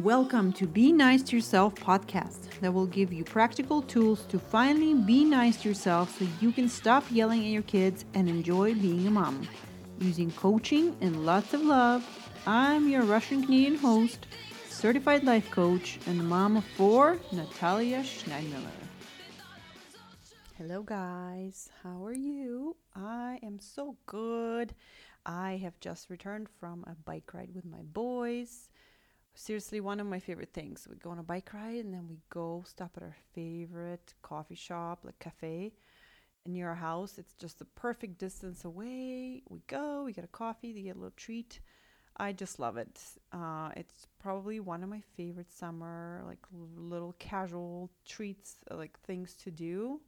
and welcome to Be Nice to Yourself podcast that will give you practical tools to finally be nice to yourself so you can stop yelling at your kids and enjoy being a mom. Using coaching and lots of love, I'm your Russian Canadian host, certified life coach, and mom of four, Natalia Schneidmiller. Hello guys, how are you? I am so good. I have just returned from a bike ride with my boys. Seriously, one of my favorite things. We go on a bike ride and then we go stop at our favorite coffee shop, like cafe near our house. It's just the perfect distance away. We go, we get a coffee, we get a little treat. I just love it. It's probably one of my favorite summer, like little casual treats, like things to do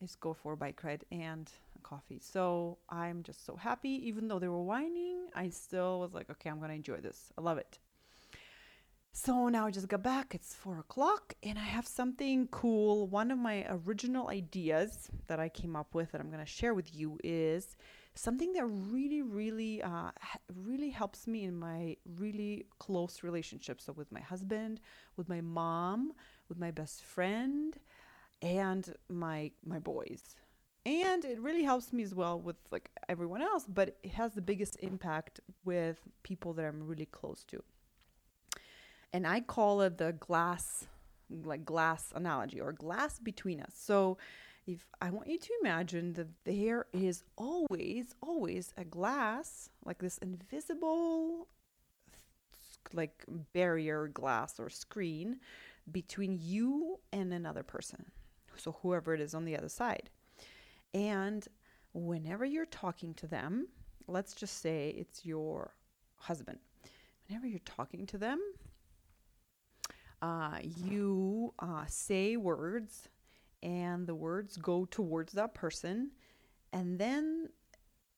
is go for a bike ride and coffee. So I'm just so happy. Even though they were whining, I still was like, okay, I'm gonna enjoy this. I love it. So now I just got back. It's 4 o'clock and I have something cool. One of my original ideas that I came up with that I'm gonna share with you is something that really helps me in my really close relationship. So with my husband, with my mom, with my best friend, and my boys. And it really helps me as well with like everyone else, but it has the biggest impact with people that I'm really close to. And I call it the glass analogy or glass between us. So if I want you to imagine that there is always a glass, like this invisible like barrier glass or screen between you and another person. So whoever it is on the other side. And whenever you're talking to them, let's just say it's your husband. Whenever you're talking to them, you say words and the words go towards that person. And then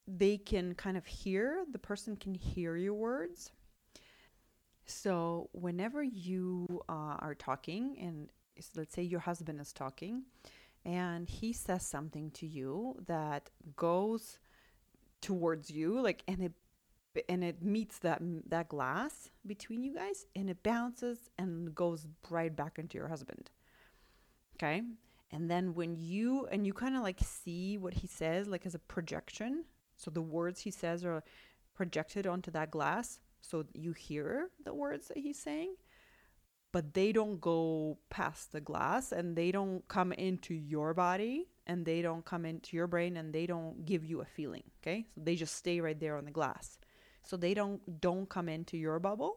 they can kind of hear, the person can hear your words. So whenever you are talking and let's say your husband is talking, and he says something to you that goes towards you, like, and it meets that glass between you guys, and it bounces and goes right back into your husband. Okay, and then when you kind of like see what he says, like as a projection. So the words he says are projected onto that glass, so you hear the words that he's saying. But they don't go past the glass and they don't come into your body and they don't come into your brain and they don't give you a feeling, okay? So they just stay right there on the glass. So they don't come into your bubble.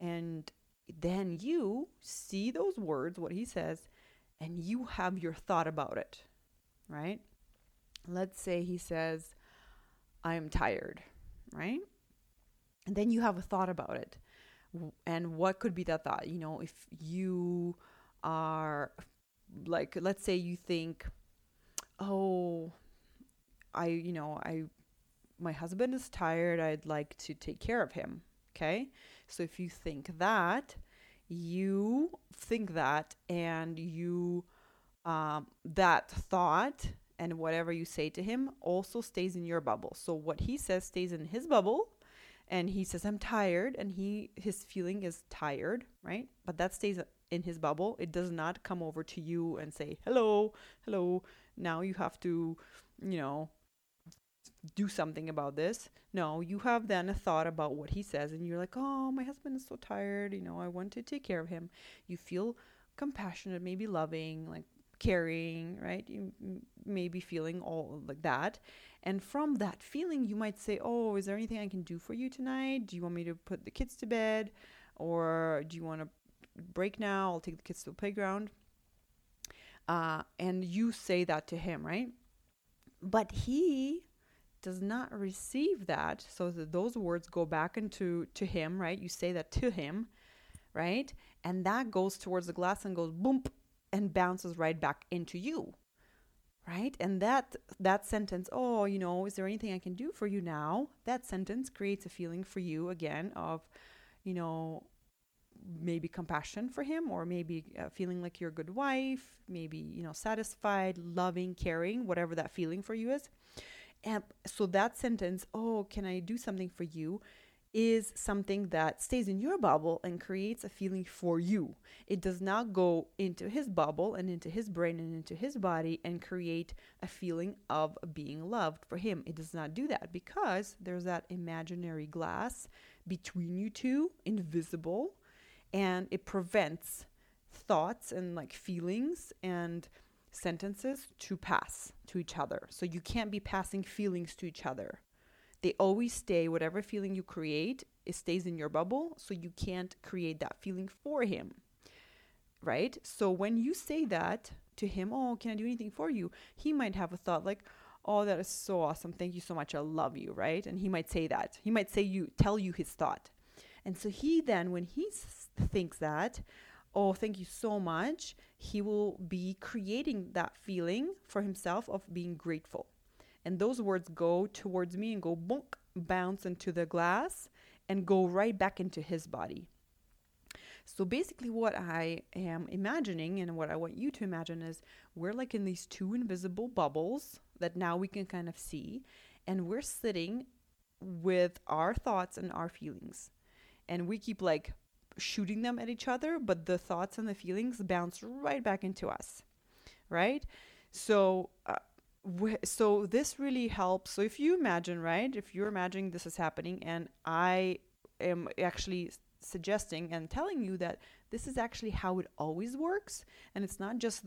And then you see those words, what he says, and you have your thought about it, right? Let's say he says, I am tired, right? And then you have a thought about it. And what could be that thought? You know, if you are like, let's say you think, oh, my husband is tired. I'd like to take care of him. Okay. So if you think that, and you, that thought and whatever you say to him also stays in your bubble. So what he says stays in his bubble. And he says, I'm tired. And his feeling is tired, right? But that stays in his bubble. It does not come over to you and say, hello. Now you have to, do something about this. No, you have then a thought about what he says. And you're like, oh, my husband is so tired. I want to take care of him. You feel compassionate, maybe loving, like caring, right? You maybe feeling all like that. And from that feeling, you might say, oh, is there anything I can do for you tonight? Do you want me to put the kids to bed? Or do you want to break now? I'll take the kids to the playground. And you say that to him, right? But he does not receive that. So that those words go back to him, right? You say that to him, right? And that goes towards the glass and goes boom and bounces right back into you. Right? And that sentence, oh, is there anything I can do for you now? That sentence creates a feeling for you again of, maybe compassion for him, or maybe feeling like you're a good wife, maybe, satisfied, loving, caring, whatever that feeling for you is. And so that sentence, oh, can I do something for you? is something that stays in your bubble and creates a feeling for you. It does not go into his bubble and into his brain and into his body and create a feeling of being loved for him. It does not do that because there's that imaginary glass between you two, invisible, and it prevents thoughts and like feelings and sentences to pass to each other. So you can't be passing feelings to each other. They always stay, whatever feeling you create, it stays in your bubble, so you can't create that feeling for him, right? So when you say that to him, oh, can I do anything for you? He might have a thought like, oh, that is so awesome. Thank you so much. I love you, right? And he might say that. He might say tell you his thought. And so he then, when he thinks that, oh, thank you so much, he will be creating that feeling for himself of being grateful. And those words go towards me and go bonk, bounce into the glass and go right back into his body. So basically what I am imagining and what I want you to imagine is we're like in these two invisible bubbles that now we can kind of see. And we're sitting with our thoughts and our feelings. And we keep like shooting them at each other, but the thoughts and the feelings bounce right back into us, right? So this really helps. So if you imagine, right, if you're imagining this is happening, and I am actually suggesting and telling you that this is actually how it always works, and it's not just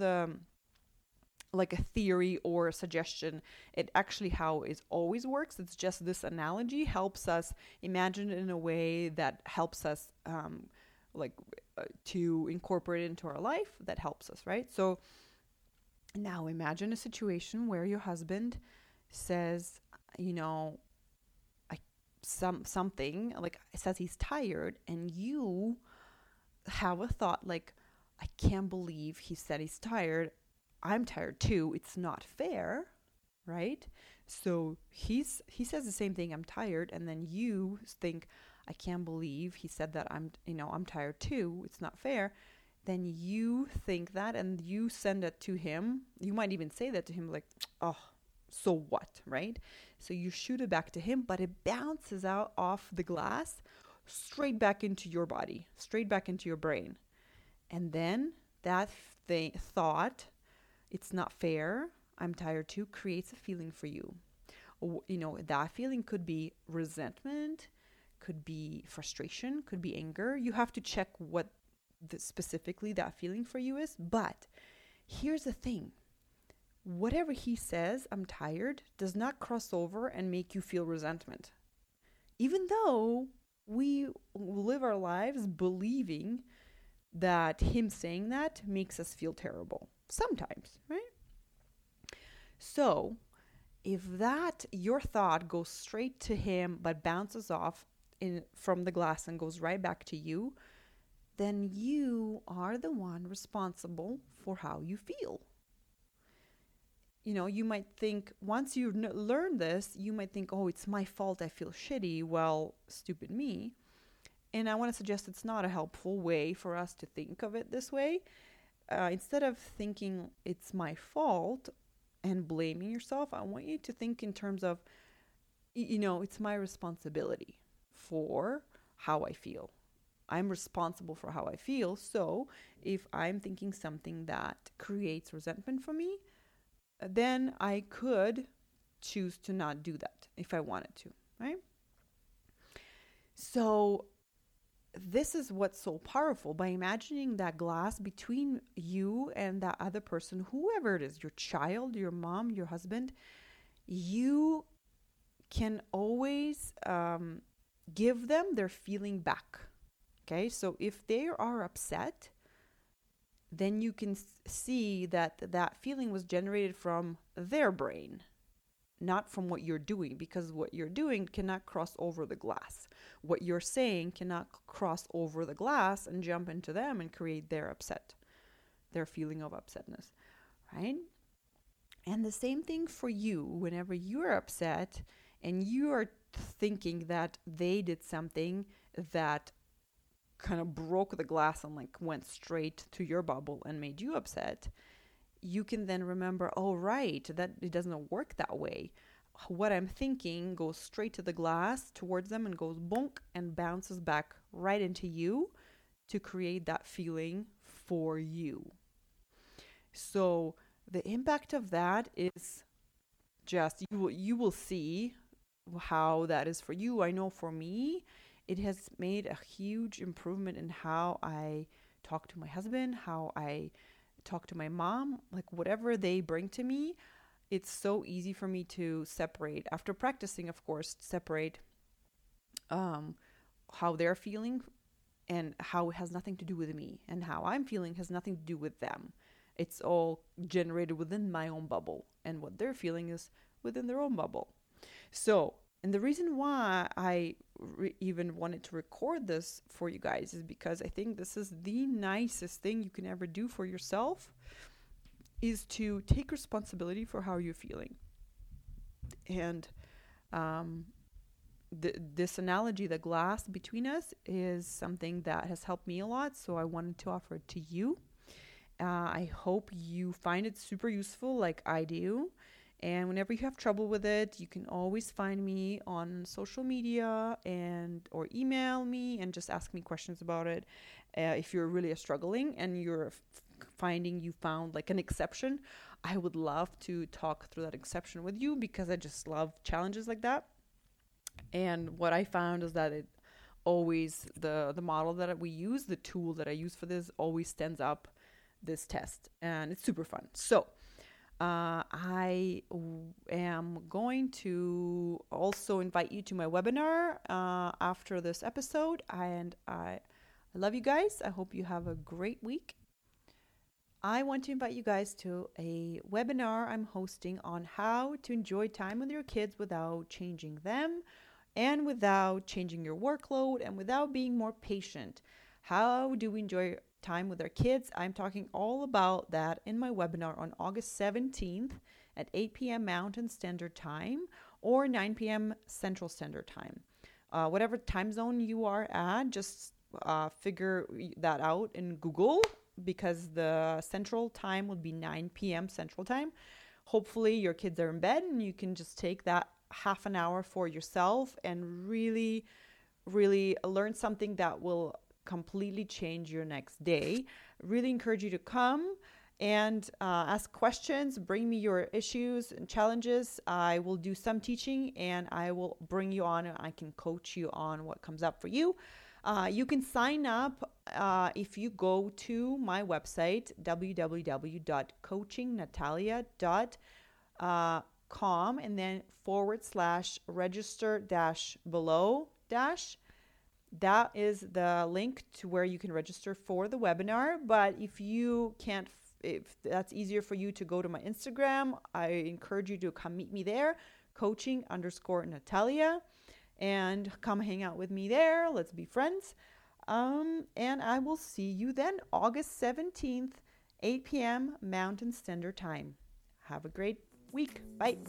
like a theory or a suggestion, it actually how it always works. It's just this analogy helps us imagine it in a way that helps us to incorporate it into our life, that helps us, right? So now imagine a situation where your husband says, you know, something like says he's tired, and you have a thought like, I can't believe he said he's tired. I'm tired too. It's not fair, right? So he says the same thing, I'm tired, and then you think, I can't believe he said that I'm tired too. It's not fair. Then you think that and you send it to him. You might even say that to him like, oh, so what, right? So you shoot it back to him, but it bounces out off the glass straight back into your body, straight back into your brain. And then that thought, it's not fair, I'm tired too, creates a feeling for you. You know, that feeling could be resentment, could be frustration, could be anger. You have to check what specifically that feeling for you is. But here's the thing, whatever he says, I'm tired, does not cross over and make you feel resentment. Even though we live our lives believing that him saying that makes us feel terrible sometimes, right? So if that, your thought goes straight to him, but bounces off from the glass and goes right back to you, then you are the one responsible for how you feel. You know, you might think, once you learn this, you might think, oh, it's my fault, I feel shitty. Well, stupid me. And I want to suggest it's not a helpful way for us to think of it this way. Instead of thinking it's my fault and blaming yourself, I want you to think in terms of, you know, it's my responsibility for how I feel. I'm responsible for how I feel. So if I'm thinking something that creates resentment for me, then I could choose to not do that if I wanted to, right? So this is what's so powerful. By imagining that glass between you and that other person, whoever it is, your child, your mom, your husband, you can always give them their feeling back. Okay, so if they are upset, then you can see that that feeling was generated from their brain, not from what you're doing, because what you're doing cannot cross over the glass. What you're saying cannot cross over the glass and jump into them and create their upset, their feeling of upsetness, right? And the same thing for you. Whenever you're upset and you are thinking that they did something that kind of broke the glass and like went straight to your bubble and made you upset, you can then remember, oh, right, that it doesn't work that way. what I'm thinking goes straight to the glass towards them and goes bonk and bounces back right into you to create that feeling for you. So the impact of that is just, you will see how that is for you. I know for me, it has made a huge improvement in how I talk to my husband, how I talk to my mom, like whatever they bring to me, it's so easy for me to separate, after practicing, of course, separate how they're feeling and how it has nothing to do with me, and how I'm feeling has nothing to do with them. It's all generated within my own bubble, and what they're feeling is within their own bubble. So, and the reason why I even wanted to record this for you guys is because I think this is the nicest thing you can ever do for yourself, is to take responsibility for how you're feeling. And this analogy, the glass between us, is something that has helped me a lot, so I wanted to offer it to you. I hope you find it super useful like I do. And whenever you have trouble with it, you can always find me on social media or email me and just ask me questions about it. If you're really struggling and you're finding you found like an exception, I would love to talk through that exception with you, because I just love challenges like that. And what I found is that it always, the model that we use, the tool that I use for this, always stands up this test, and it's super fun. So I am going to also invite you to my webinar after this episode. And I love you guys. I hope you have a great week. I want to invite you guys to a webinar I'm hosting on how to enjoy time with your kids without changing them, and without changing your workload, and without being more patient. How do we enjoy time with our kids? I'm talking all about that in my webinar on August 17th at 8 p.m. Mountain Standard Time or 9 p.m. Central Standard Time. Whatever time zone you are at, just figure that out in Google, because the Central Time would be 9 p.m. Central Time. Hopefully your kids are in bed and you can just take that half an hour for yourself and really, really learn something that will completely change your next day. Really encourage you to come and ask questions. Bring me your issues and challenges. I will do some teaching, and I will bring you on, and I can coach you on what comes up for you. You can sign up if you go to my website, www.coachingnatalia.com, and then /register-below-. That is the link to where you can register for the webinar. But if you can't, if that's easier for you to go to my Instagram, I encourage you to come meet me there, coaching_Natalia, and come hang out with me there. Let's be friends. And I will see you then August 17th, 8 p.m. Mountain Standard Time. Have a great week. Bye.